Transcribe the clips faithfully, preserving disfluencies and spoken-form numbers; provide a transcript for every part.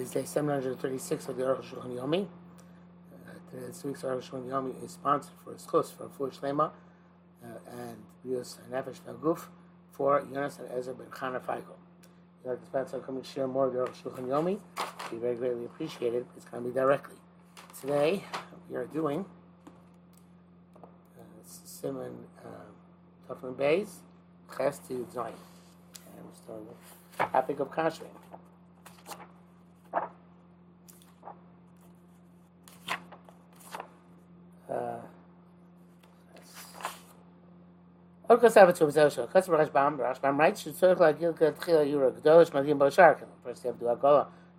is day seven hundred thirty-six of the Yerushalayim HaYomi. Uh, this week's Yerushalayim HaYomi is sponsored for his schools for Ful Shlema uh, and Bios Nefesh Belguf for Yonas and Ezra Ben-Khan Afayko. If you'd like to sponsor, come and share more of the Yerushalayim HaYomi, it would be very greatly appreciated. Please come to me directly. Today, we are doing uh, Simon uh, Tuffman Beis, Ches T'Ugzai. And we're starting with the topic of Kachmin. First, you have to do Agola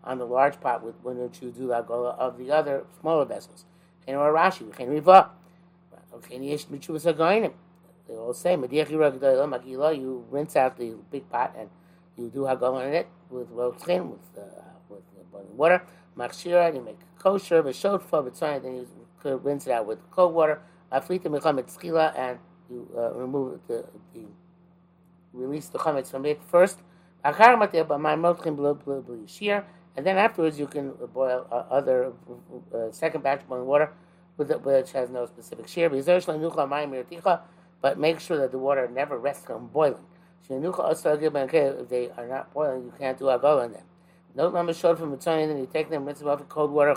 on the large pot with one or two do Agola of the other smaller vessels. They all say, you rinse out the big pot and you do Agola in it with with, uh, with boiling water. Machshira, you make kosher, and then you could rinse it out with cold water. And You uh, remove the, the release the chametz from it first. And then afterwards, you can boil uh, other uh, second batch boiling water, with it, which has no specific shear. But make sure that the water never rests from boiling. If they are not boiling, you can't do agola on them. No lemon showed from Mitzrayim, then you take them, rinse them off in cold water.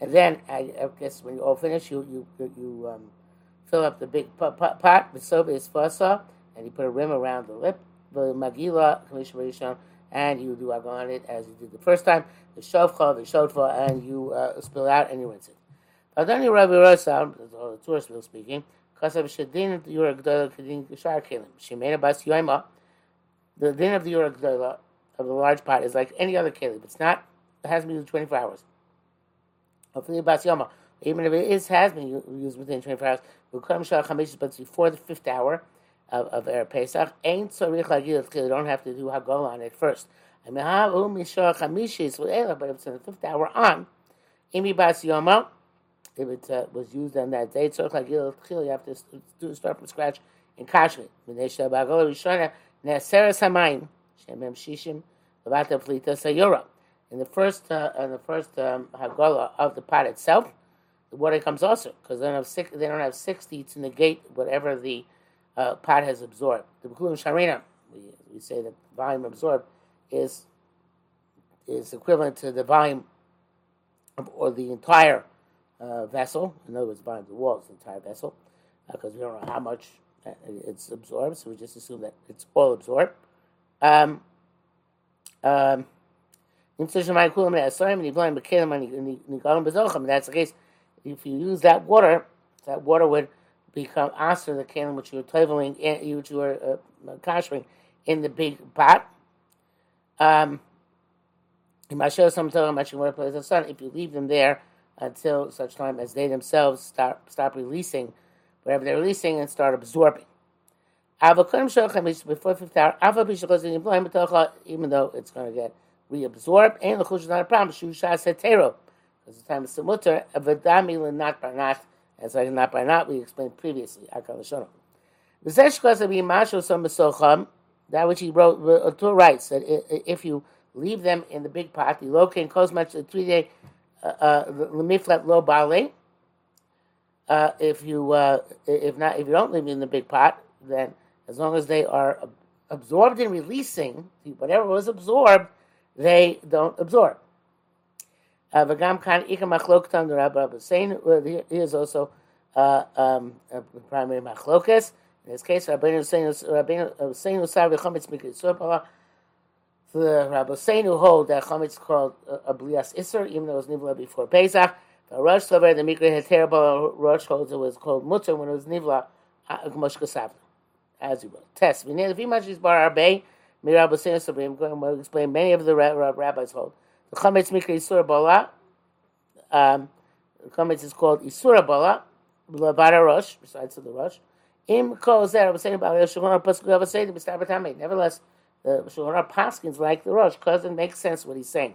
And then, I, I guess when you all finish, you you, you um, fill up the big pot, pot, pot with soap is fasa, and you put a rim around the lip, the magila, commission, and you do agon on it as you did the first time, the shofcha, the shofcha, and you uh, spill out and you rinse it. Adani Rabbi Rosa, the tourist will speaking, Kasav Shadin of the Uragdola Kadin Kishar Kalim. She made a bas yoima. The din of the Uragdola of the large pot is like any other kalim, it's not, it hasn't been used twenty-four hours. Even if it is, has been used within twenty-four hours, but before the fifth hour of, of Erev Pesach, you don't have to do Hagola on it first. But if it's in the fifth hour on, if it uh, was used on that day, you have to do, start from scratch in Kachmin. In the first, uh, in the first um, hagola of the pot itself, the water comes also because they don't have six, they don't have sixty to negate whatever the uh, pot has absorbed. The b'kulim sharina, we, we say that volume absorbed is is equivalent to the volume of, or the entire uh, vessel. In other words, volume of the wall is the entire vessel because uh, we don't know how much it's absorbed, so we just assume that it's all absorbed. Um. um In such a and you blind and that's the case. If you use that water, that water would become aser the kalim which you were toiveling in, which you were uh, kashering in the big pot. Um, you might show some tell much water place of sun if you leave them there until such time as they themselves stop stop releasing whatever they're releasing and start absorbing. Before fifth hour, even though it's going to get reabsorb, and the chush is not a problem. Shusha setero, because the time is mutter. Avedami lenat barnat, as I not barnat, we explained previously. Akalashono. The zeshkas of Yimashul some mesocham, that which he wrote to writes that if you leave them in the big pot, the loke and kosmach a three day lemiflat lo bale. If you uh, if not if you don't leave them in the big pot, then as long as they are absorbed and releasing whatever was absorbed, they don't absorb. Uh, he is also uh, um, a primary machlokas. In this case, Rabbeinu Seinu, the Rabbeinu Seinu hold that chametz called a blias iser, even though it was nivla before Pesach. The Rosh Laver, the Mikra Heterabal Rosh holds it was called mutter when it was nivla, as you will test. We need the Vimachis Bar Arbei. Rabbi Seinu Sabrim, going to explain many of the rabbis hold. The chametz mikra isura bala. Um, the chametz is called isura bala, levada rosh, besides the rosh. Im kol zeh, Rabbi Seinu Bala Shulchan Aruch Pasuk Rabbi Seinu Mistaber Tamei. Nevertheless, the Shulchan Aruch Paskins like the rosh because it makes sense what he's saying.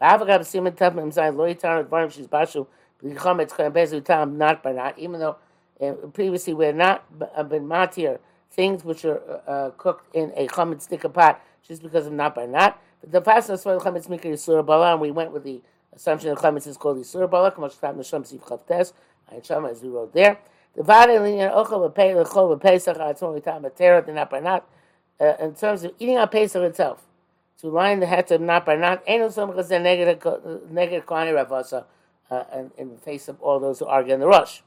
Avagav Simon Tuffman Beis Lo Yitar Advarim Shis Bashu B'chametz Chaim Bezu Tam Not by Not. Even though uh, previously we had not been matir things which are uh, cooked in a chametz stick pot just because of not by not. But the pasuk says, "Chametz mikra yisur bala," and we went with the assumption that chametz is called yisur bala. Kamashtav nesham sif chavtes, and shama as we wrote there. The vada linyan ochel b'pei lechol b'pesach atzmoni tam b'terot and not by not. In terms of eating on Pesach itself, to line the head of not by not, ain't some because they're negative negative kohen ravasa in the face of all those who argue in the rush.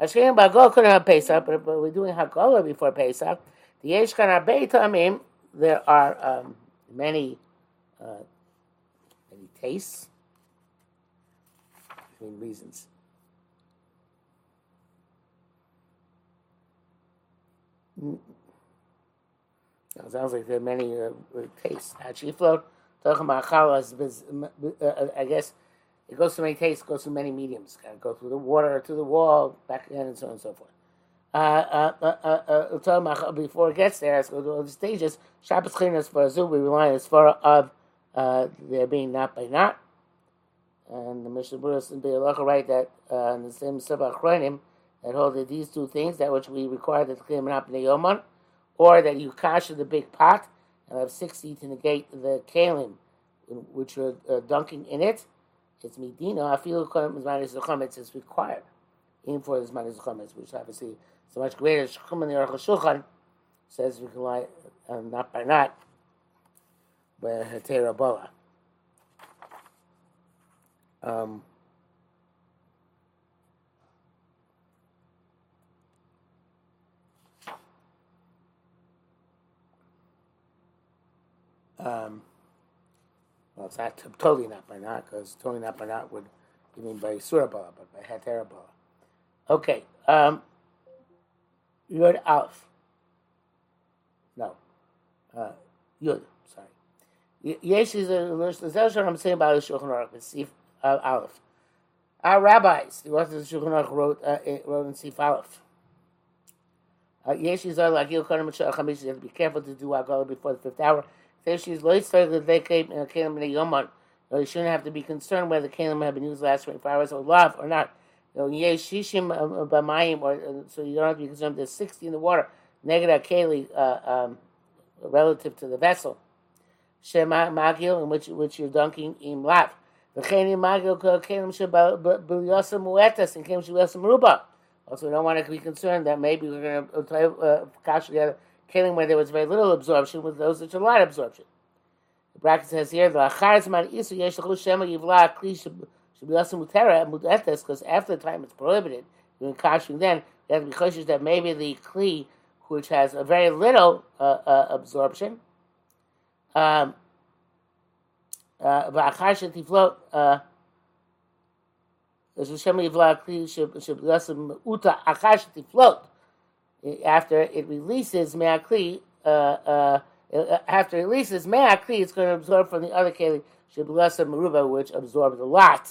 Ashkenim b'agol couldn't have Pesach, but we're doing Hakalah before Pesach. The Yeshkan Arbei Tamim, there are um, many, uh, many tastes, many reasons. Mm. It sounds like there are many uh, tastes. Hachiflot, Tochem Achalas, I guess it goes through many tastes, goes through many mediums. Kind of go through the water, to the wall, back again, and so on and so forth. Uh, uh, uh, uh, before it gets there, let's go to all the stages. Shabbos Chinas for Azul, we rely on the Sfara of uh, there being not by not. And the Mishnah Berurah and Be'alacha write that uh, in the same Sivach Achronim that hold that these two things, that which we require that Chinim not b'nei Yomon, or that you kasha the big pot and have sixty to negate the kalim, which you're uh, dunking in it. It's Medina, Afilu Kolim Zman Yizuchometz is required. Even for this Zman Yizuchometz, which obviously is a much greater Shechum in the Aruch HaShulchan, says we can lie uh, not by not, but Heter Abola. Um, um, Well, it's not totally not by not, because totally not by not would, you mean by Surabala, but by Heterabala. Okay. Um, Yud Aleph. No. Uh, Yud, sorry. Yesh is a, I'm saying about the Shulchan Aruch, but Sif Aleph. Our rabbis, the author of the Shulchan Aruch wrote, uh, wrote in Sif Aleph. Yesh is a, like, you have to be careful to do Agala before the fifth hour. She's that they came in a kalim in Yomon. You shouldn't have to be concerned whether kalim have been used the last twenty-four hours or love or not. You know, shishim b'mayim, or so you don't have to be concerned. There's sixty in the water, neged keli, uh, um, relative to the vessel. Shema magil, in which which you're dunking im lav. V'cheni magil kalim she b'yosem muetas and kalim she b'yosem ruba. Also, we don't want to be concerned that maybe we're going to try uh, cash together. Kalim where there was very little absorption with those which are a lot of absorption. The bracket says here, because after the time it's prohibited, you're kashing then, you have to be cautious that maybe the kli, which has a very little uh, uh, absorption, um, uh, after it releases me'akli, uh, uh, after it releases me'akli, it's going to absorb from the other keli sheblasa meruba, which absorbs a lot.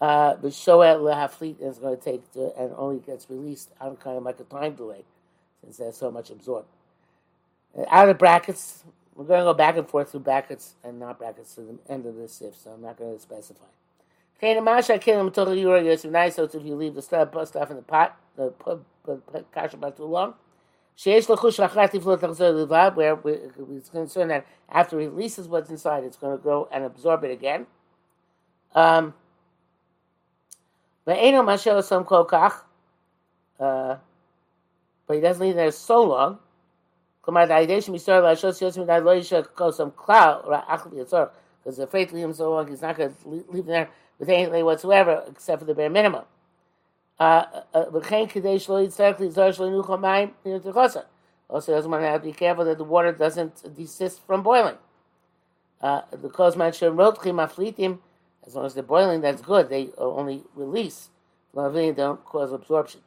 Uh, but shoat lehaflit is going to take to, and only gets released on kind of like a time delay, since there's so much absorbed. And out of brackets, we're going to go back and forth through brackets and not brackets to the end of this sif, so I'm not going to specify. Okay, Masha kelim total yura yosef, so if you leave the stuff, put stuff in the pot, the pub. But kasha about too long. Sheish lechush lachati flot lachzor livad, where it's concerned that after it releases what's inside, it's going to go and absorb it again. Um, but eno mashel some kol kach, but he doesn't leave there so long. K'mar da'idesh misor la'shos yosim da'id lo yishak kosam klal ra'achli yatzor, because the faith leaves him so long, he's not going to leave there with anything whatsoever except for the bare minimum. Uh, uh, also, he doesn't want to have to be careful that the water doesn't desist from boiling. Uh, as long as they're boiling, that's good. They only release. They don't cause absorption.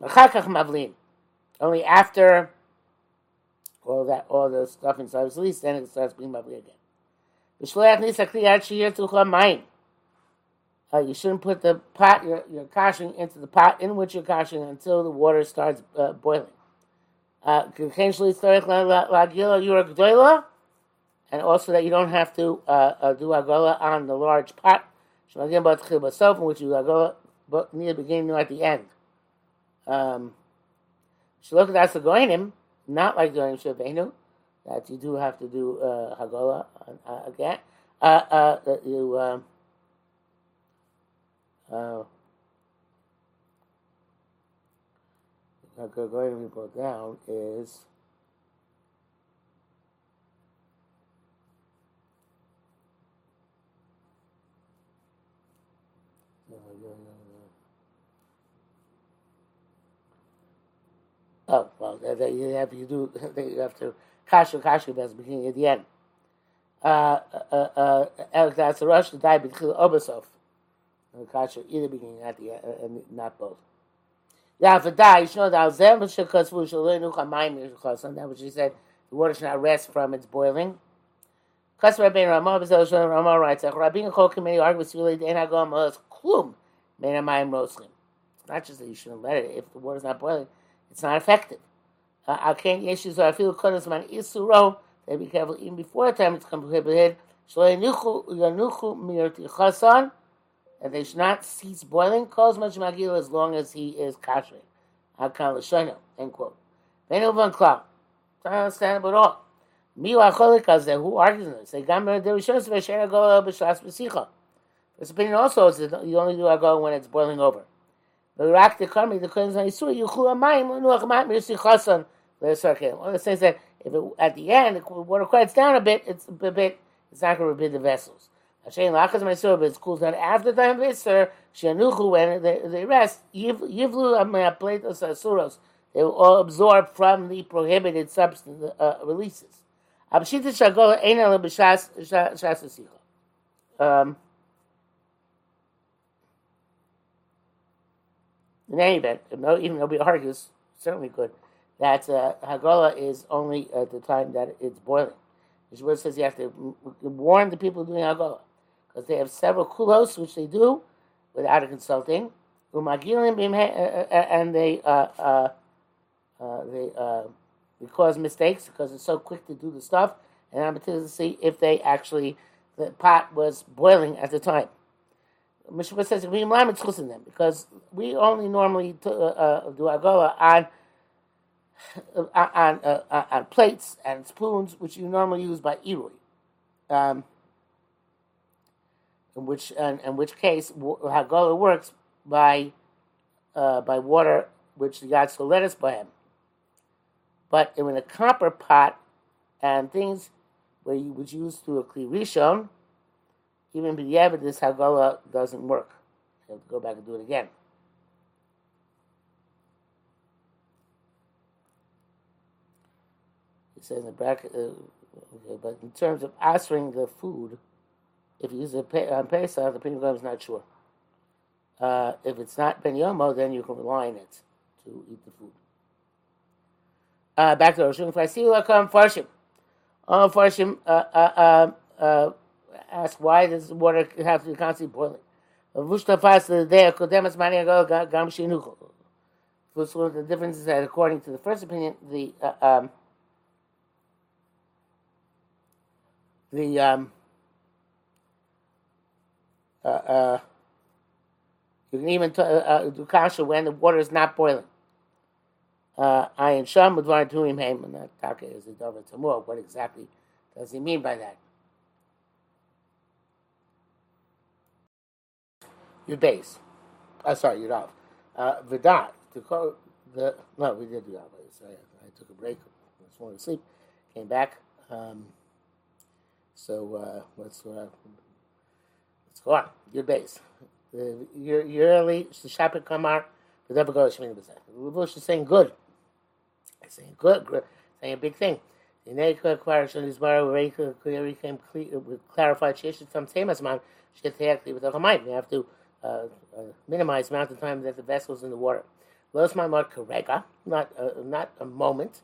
Only after all that, all the stuff inside is released, then it starts being mavli again. Uh, you shouldn't put the pot you're, you're kashing into the pot in which you're kashing until the water starts uh, boiling. Uh, and also that you don't have to uh, uh, do agola on the large pot. Again, about in which you agola near the beginning or at the end. Um, Shalokat Asagoinim, not like the Goyim Shabenu, that you do have to do uh, Hagola uh, again. Uh, uh, that you um, uh, that we're going to report down is. Oh, well, that you have to do, you have to kashu, kashu, that's beginning at the end. Uh, uh, uh, that's the rush to die between Obasov and kashu, either beginning at the end, and not both. Yeah, for die, you know, that which he said, the water should not rest from its boiling. Kasper Ben Ramah, Bizel Shon Ramah writes, Rabin Chokim, many arguments really, the Enagom, Moz, Klum, Menamayim Roslim. It's not just that you shouldn't let it, if the water's not boiling, it's not effective. I can't issues or I feel kodas man isuro. They be careful even before the time it's completed. Shloinuchu yanuchu mirti chasan, and they should not cease boiling. Calls much magil as long as he is kashrei. Akan l'sheno. End quote. Venu van klal. Don't understand at all. Mi wacholikaz there. Who argues this? They gamer the rishon v'shein agol b'shas b'sicha. This opinion also is that you only do agol when it's boiling over. One of the things that if it, at the end the water quiets down a bit, it's a bit, it's not going to rebid the vessels. Hashem lachas ma'isur, but it's cooled down after time v'isur. She'anuchu when they, they rest, yivlu ma'apleitos asuros. They will all absorb from the prohibited substance uh, releases. Abshita shagola einal b'shas shas asicha. In any event, even though we argue, certainly good, that uh, Hagola is only at the time that it's boiling. Yeshua says you have to warn the people doing Hagola, because they have several kulos, which they do without consulting, and they, uh, uh, uh, they, uh, they cause mistakes because it's so quick to do the stuff, and I'm interested to see if they actually, the pot was boiling at the time. Mishnah says we lament chusin them because we only normally t- uh, uh, do agola on on uh, on plates and spoons, which you normally use by irui. Um, in which and in which case agola works by uh, by water, which the gods will let us by him. But in a copper pot and things where you would use through a kli rishon. Even with the evidence, Hagola doesn't work. You have to go back and do it again. It says in the bracket, uh, okay, but in terms of answering the food, if you use it on Pesach, the Pinagam is not sure. Uh, if it's not Ben Yomo, then you can rely on it to eat the food. Uh, back to the Roshim. If I see you, I come Farshim. Oh, Farshim, uh, uh, uh, uh, ask why does water have to be constantly boiling? The difference is that according to the first opinion, the uh, um, the um, uh, uh, you can even t- uh, uh, do kasha when the water is not boiling. Ayin sham udvar tuim heim, and that taka is the davar tamor. What exactly does he mean by that? Your base. Oh, sorry, your off. Uh, Vedat, to quote the. No, we did do that. Sorry, I took a break. I was falling asleep. Came back. Um, so, uh, let's, uh, let's go on. Your base. The yearly, Shapik Kamar, the Debago Shemini Bazak. The Bush is saying good. It's saying good, saying a big thing. The Neka Aquarius and his bar, Reka, Kuyari came with clarified Shishit from Tamasman, Shithakli with Alhamite. We have to. Uh, uh, minimize the amount of time that the vessel's in the water. Los Mamad Karega, not uh, not a moment.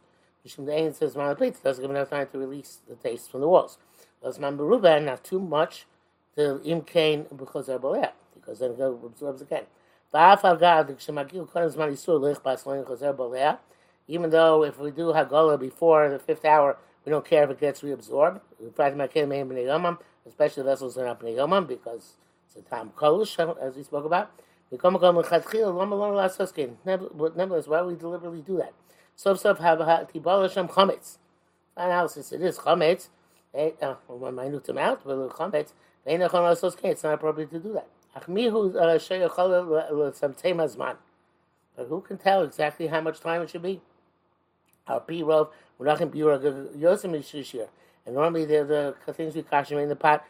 Mishum says Mamad doesn't give enough time to release the taste from the walls. Los Mamad not too much to Imkain because they're Bolea, because then it absorbs again. Even though if we do Hagola before the fifth hour, we don't care if it gets reabsorbed. Especially the vessels are not Bnei Yomam because the Tam Kolish, as we spoke about. Nevertheless, why do we deliberately do that? Sof sof ha'tibal Hashem chametz. And now, since it is chametz, uh, a minute amount, but chametz, it's not appropriate to do that. But who can tell exactly how much time it should be? And normally the things we kashim in the pot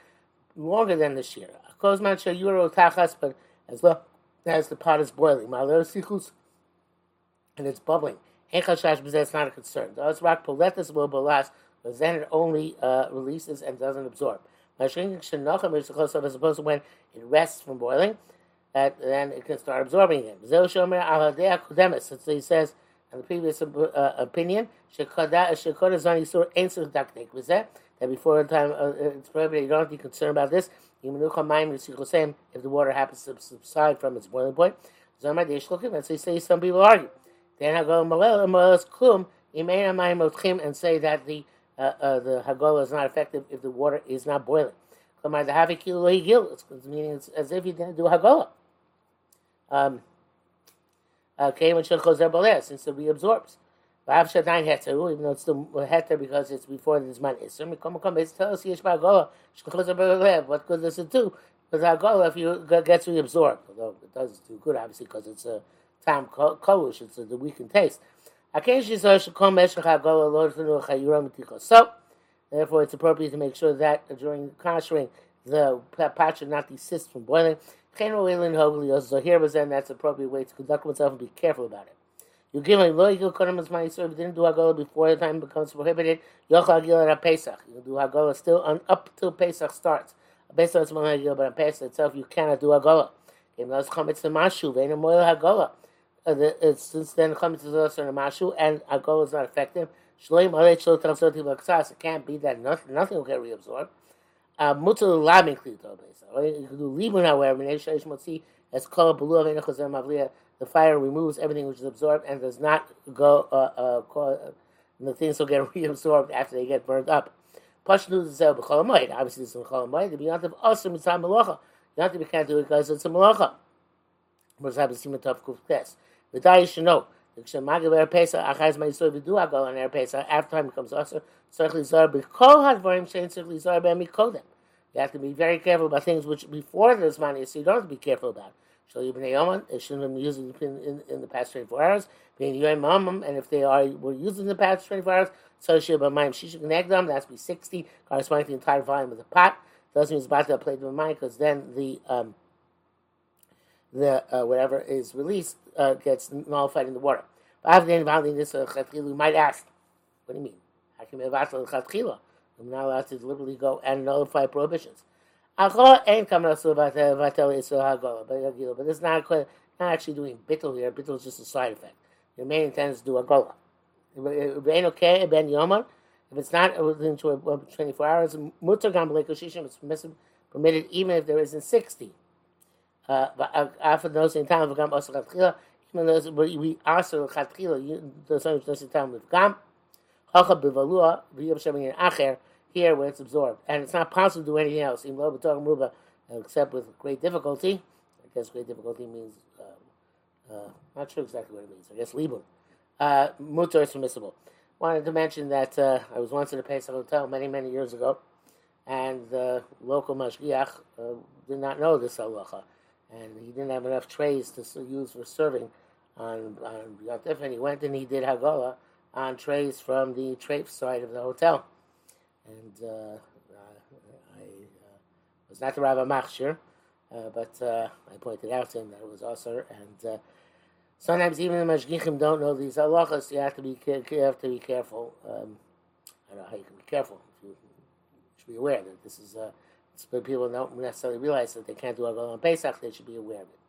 longer than the shear. But as long as the pot is boiling, and it's bubbling, that's not a concern. Then it only uh, releases and doesn't absorb. As opposed to when it rests from boiling, that then it can start absorbing it. So he says, in the previous uh, opinion, that before the time uh, it's prohibited, you don't have to be concerned about this, if the water happens to subside from its boiling point. That's why say some people argue. Then I go and say that the uh, uh, the Hagola is not effective if the water is not boiling. It's meaning it's as if you didn't do Hagola. Um, Okay, when Shulchozer Boleh, since it reabsorbs. Even though it's still heter because it's before the Zman Isser. What good does it do? Because Hagola, if you gets reabsorbed, although it doesn't do good, obviously, because it's a tam kolush, it's the weakened taste. So, therefore, it's appropriate to make sure that during kashering, the pot should not desist from boiling. So here was then that's the appropriate way to conduct oneself and be careful about it. You give a loyal kodemas ma'aser. If you didn't do hagola before the time becomes prohibited, yochal hagola at Pesach. You do hagola still on, up till Pesach starts. Pesach is one hagola, but on Pesach itself you cannot do hagola. It's, since then chametz is also a mashu and hagola is not effective. It can't be that nothing, nothing will get reabsorbed. Uh, you can do limun, however, the fire removes everything which is absorbed and does not go, uh, uh, and the things will get reabsorbed after they get burned up. Obviously, this is in Chol Hamoed. The B'yantav also mitzvah melacha. B'yantav, you can't do it because it's a melacha. The Dai should know. After time becomes also you have to be very careful about things which before this money, so you don't have to be careful about. So you it shouldn't have been used in, in the past twenty-four hours. And if they are were used in the past twenty-four hours, so she should connect them. That's be sixty corresponding to the entire volume of the pot. Doesn't mean it's about to play the mine because then the um, the uh, whatever is released uh, gets nullified in the water. But this, you might ask, what do you mean? I'm not allowed to deliberately go and nullify prohibitions. But it's not, not actually doing bittul here. Bittul is just a side effect. Your main intent is to do agola. If it's not within twenty-four hours, it's permitted even if there isn't sixty. Uh, even though we also with here where it's absorbed and it's not possible to do anything else except with great difficulty. I guess great difficulty means um, uh, not sure exactly what it means. I guess libun. Uh, mutar is permissible. Wanted to mention that uh, I was once in a Pesach hotel many many years ago, and the local mashgiach uh, did not know this halacha. And he didn't have enough trays to use for serving on on Yom Tov, and he went and he did hagola on trays from the trafe side of the hotel. And uh, I, I uh, was not the Rabbi Machshir, uh, but uh, I pointed out to him that it was also. And uh, sometimes even the mashgichim don't know these halachas. So you have to be you have to be careful. Um, I don't know how you can be careful. You should be aware that this is. Uh, But people don't necessarily realize that they can't do hagola on Pesach. They should be aware of it.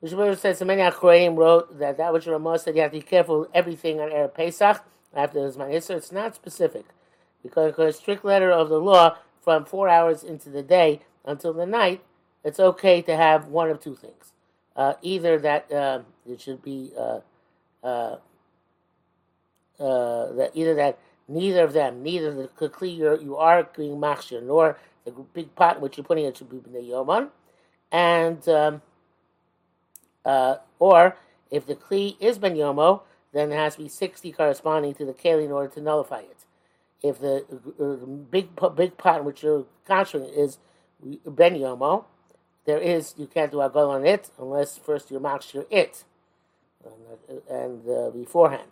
Mishnah says so many Achoraim wrote that that which Rama said you have to be careful with everything on Erev Pesach after the Zman Isser. It's not specific because a strict letter of the law from four hours into the day until the night, it's okay to have one of two things: uh, either that uh, it should be uh, uh, uh, that either that neither of them, neither the kli you are being machshir nor the big pot in which you're putting it should be b'nei yoman, and um, uh, or if the kli is ben yomo, then it has to be sixty corresponding to the keli in order to nullify it. if the uh, big big pot in which you're conjuring is ben yomo, there is, you can't do agol on it unless first you machshir it, and, and uh, beforehand.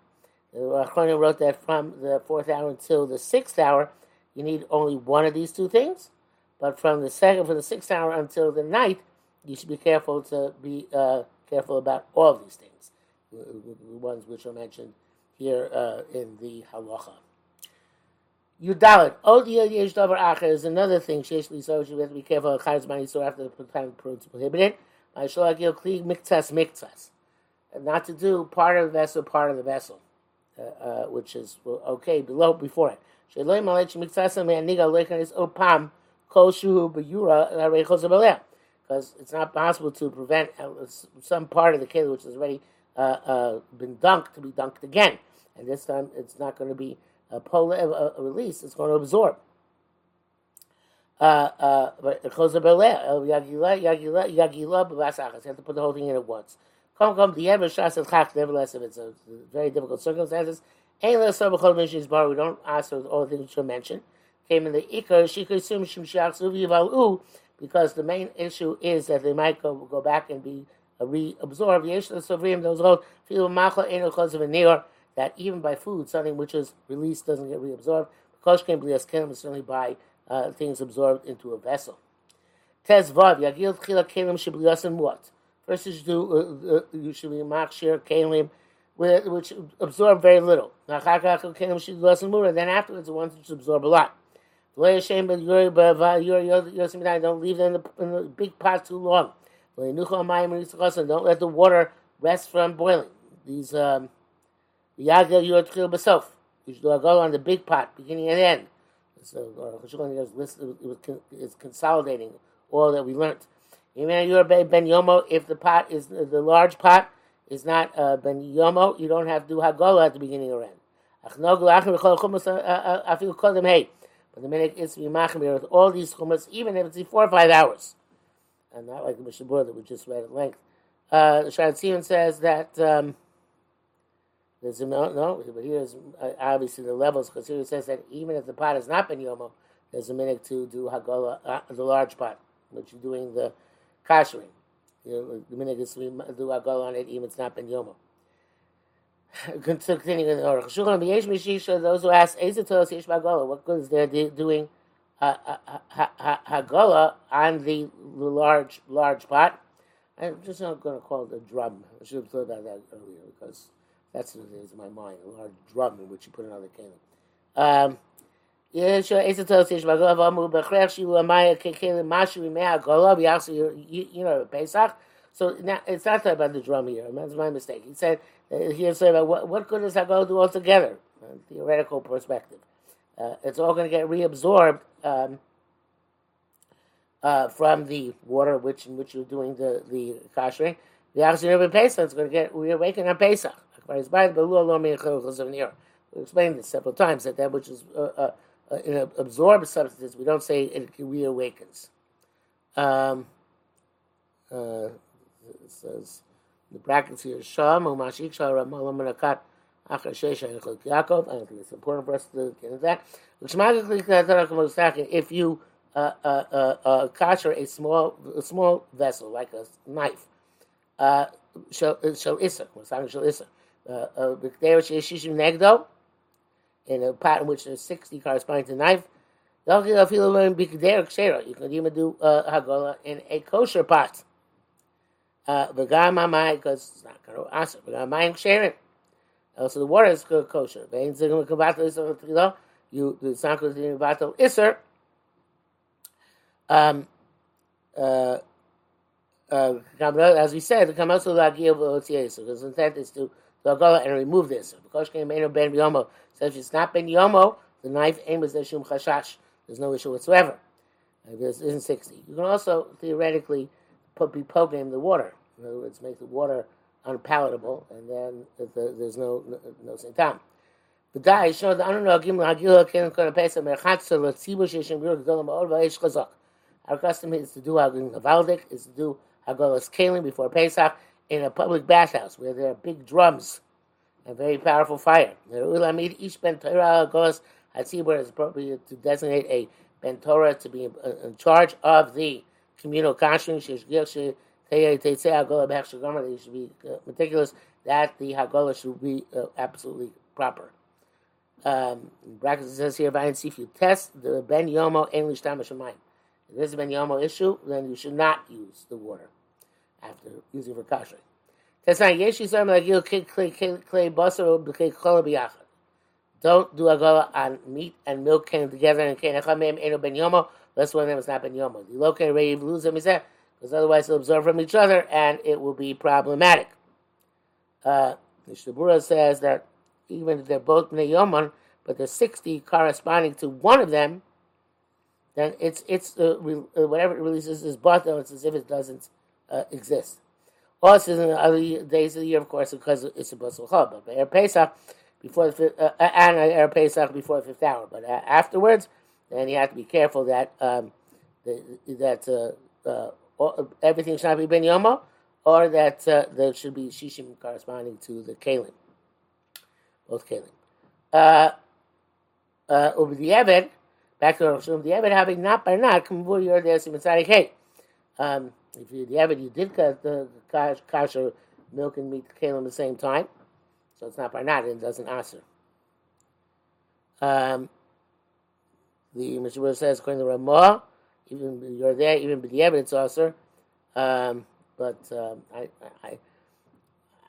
The Achronim wrote that from the fourth hour until the sixth hour, you need only one of these two things. But from the second, from the sixth hour until the night, you should be careful to be uh, careful about all of these things, the ones which are mentioned here uh, in the halacha. Yudalit, Odiyah Yesh Davar Acher is another thing. Shesh Lisor, you have to be careful of Chayz Manisor after the time proves prohibited. Ma'ishol Agil Kli Miktas Miktas. Not to do part of the vessel, part of the vessel, uh, uh, which is okay, below, before it. Sheloy Malech Miktasam Me'aniga Lechanis Opam Kol Shuhu B'Yura Arechos Abeleh. Because it's not possible to prevent some part of the keli which has already uh, uh, been dunked to be dunked again. And this time it's not going to be a polar a release, it's going to absorb. Uh uh but Yagila Yagila Yagila Basachas, you have to put the whole thing in at once. Come come the ever shas and khak, nevertheless if it's a very difficult circumstances. Ain't less of a bar, we don't ask for all the things you mentioned. Came in the ikar, she could assume shim shaksuvivalu, because the main issue is that they might go go back and be uh, reabsorbed. Yeshla Sovrim those old feel machla ain't cause of a near. That even by food, something which is released doesn't get reabsorbed. Kosh can be askenim, certainly by uh, things absorbed into a vessel. Tez vav yagil tchila kelim shibliyasim what? First, you should do uh, uh, you should be machshir kelim, which absorb very little. Nachakakul kelim shibliyasim more, and then afterwards the ones which absorb a lot. Don't leave them in the, in the big pot too long. Don't let the water rest from boiling. These. Um, Yagel Yortchil Basof. You should do a go on the big pot, beginning and end. So it's consolidating all that we learned. If the pot is the large pot is not uh, ben yomo, you don't have to do hagola at the beginning or end. But the minute it's machmir with all these chumas, even if it's four or five hours, and not like the Mishnah Berurah that we just read at length. Uh, the Sharon Sion says that. Um, There's a, no, no, but here's uh, obviously the levels, because here it says that even if the pot has not been yomo, there's a minute to do hagola, uh, the large pot, which you're doing the kashering. You know, the minute is we do hagola on it, even if it's not been yomo. Continuing in the order. Those who ask, what good is there doing uh, uh, ha, ha, hagola on the large, large pot? I'm just not going to call it a drum. I should have thought about that earlier, because. That's what it is in my mind, a large drum in which you put another kelim. Um, you know, Pesach. So now, it's not talking about the drum here. That's my mistake. He said, here's talking about what, what good does Hagol do altogether? Uh, theoretical perspective. Uh, it's all going to get reabsorbed um, uh, from the water which in which you're doing the, the kashering. The Achshir of Pesach is going to get reawakened on Pesach. We explained this several times that that which is uh, uh, uh, in an absorbed substance, we don't say it reawakens. Um, uh, it says the brackets here. Sham u'mashik shal ramalam merakat achar sheish ha'nichol Yaakov. I don't think it's important for us to get into that. If you uh, uh, uh, uh, kasher a small a small vessel like a knife, shall shall iser. Shall iser. Uh, uh, in a pot in which there's sixty corresponding to knife, you can even do uh, hagola in a kosher pot. Uh, because it's not going to answer. Also, the water is kosher. You do the iser. Um. Uh. Uh. As we said, the kamosu lagiel v'otziyesu. Because the intent is to and remove this. Because so if it's not ben yomo, the knife aim is shum chashash. There's no issue whatsoever. This isn't sixty. You can also theoretically put, be poking in the water. In other words, make the water unpalatable, and then the, there's no no same time. The die is shown the unagim. Our custom is to do hagola valdik, is to do hagolas kalim before Pesach. In a public bathhouse where there are big drums and very powerful fire. Each ben Torah goes I see where it's appropriate to designate a Ben Torah to be in charge of the communal conscience. They should be meticulous that the Hagolah should be uh, absolutely proper. Um, in brackets it says here, if you test the Ben Yomo English Tama Shemaim, if there's a Ben Yomo issue, then you should not use the water after using for kashrei. Don't do Hagolah on meat and milk came together and came Ben Yomo, unless one of them is not Ben Yomo. The locate ready to lose them, he said, because otherwise they'll absorb from each other and it will be problematic. Uh, the Shtabura says that even if they're both Bnei Yomon, but there's sixty corresponding to one of them, then it's it's uh, re, uh, whatever it releases is bought, though it's as if it doesn't uh, exist. Also, in the other days of the year, of course, because it's a Bosel Chol, but Erev Pesach before the uh, and Erev Pesach before the fifth hour, but uh, afterwards, then you have to be careful that um, the, that uh, uh, all, everything should not be Ben Yomo, or that uh, there should be shishim corresponding to the kalim. Both kalim. Uh, uh, over the Eved, back to Rosh Hashanah, the Eved having not by not, kumvur yor desim etzadik hey. Um, if you the Eved, you did cut the kasher milk and meat kalim at the same time, so it's not by not, and it doesn't answer. Um, the Mishnah says, according to Ramah, even you're there, even with the Eved, it's also, um, but um, I, I,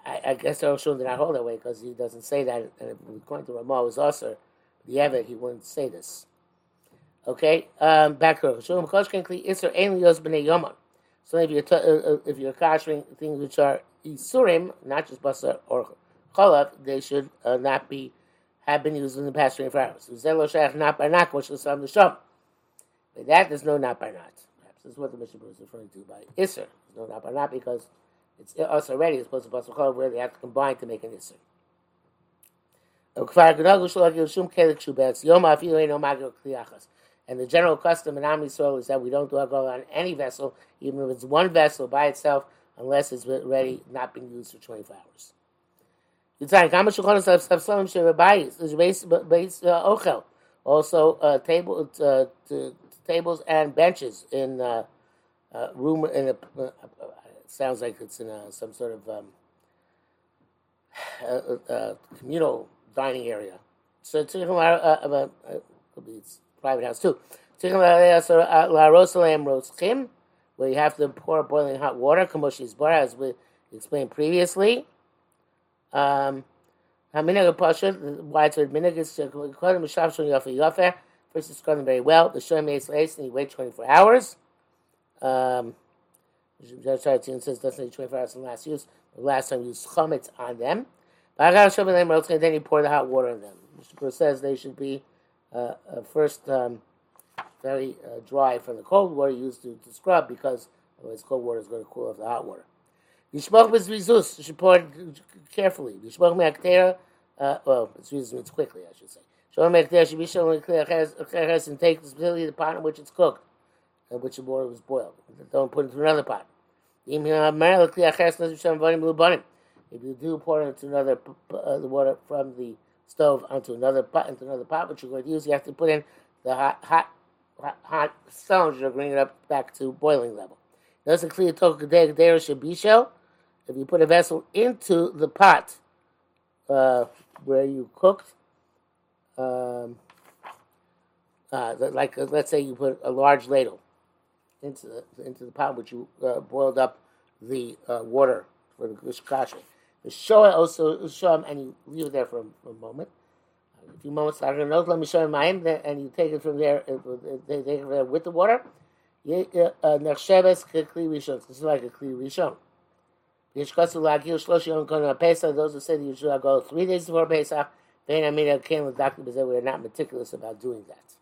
I, I guess Rosh Hashanah did not hold that way because he doesn't say that. And according to Ramah, was also the Eved, he wouldn't say this. Okay, um, back to Rosh Hashanah. So if you're t- uh, if you're kashering things which are isurim, not just basar or chalav, they should uh, not be have been used in the past twenty-four hours. But that there's no not by not. This is what the Mishnah is referring to by Isser. No, not by not, because it's us already as opposed to Basel Chol, where they have to combine to make an Isser. And the general custom in Am Yisrael is that we don't do Hagolah on any vessel, even if it's one vessel by itself, unless it's already not being used for twenty-four hours. Also, uh, table, uh, to, tables and benches in uh, uh, room. In a, uh, uh, sounds like it's in a, some sort of um, uh, uh, communal dining area. So, could uh, be it's private house too. Where you have to pour boiling hot water, as we explained previously. Um, widespread minhag. First, it's going very well. The Shoyim Yisrael, and you wait twenty-four hours. Um, Judge Sharatin says, doesn't need twenty-four hours in last use. The last time you use chometz on them. And then you pour the hot water on them. Mishnah says they should be uh, uh, first um, very uh, dry from the cold water used to, to scrub, because otherwise cold water is going to cool off the hot water. Yishmoch bezvizus, you should pour it carefully. Yishmoch me'aktera, well, bezvizus means quickly, I should say. There should be shown and take specifically the pot in which it's cooked, in which the water was boiled. Don't put it into another pot. If you do pour into another uh, the water from the stove onto another pot, into another pot, which you're going to use, you have to put in the hot, hot, hot, hot stones. You're bringing it up back to boiling level. That's a clear talk. There should be shown. If you put a vessel into the pot uh, where you cooked. Um, uh, like uh, let's say you put a large ladle into the, into the pot which you uh, boiled up the uh, water for the kashrei. You show it also, show him, and you leave it there for a, for a moment, a few moments. I don't know. Let me show him mine, and you take it from there. They take it from there with the water. Nechsheves kli rishon. This is like a kli rishon. Those who say that you should go three days before Pesach. Then I mean, I came with Doctor Bazar, we are not meticulous about doing that.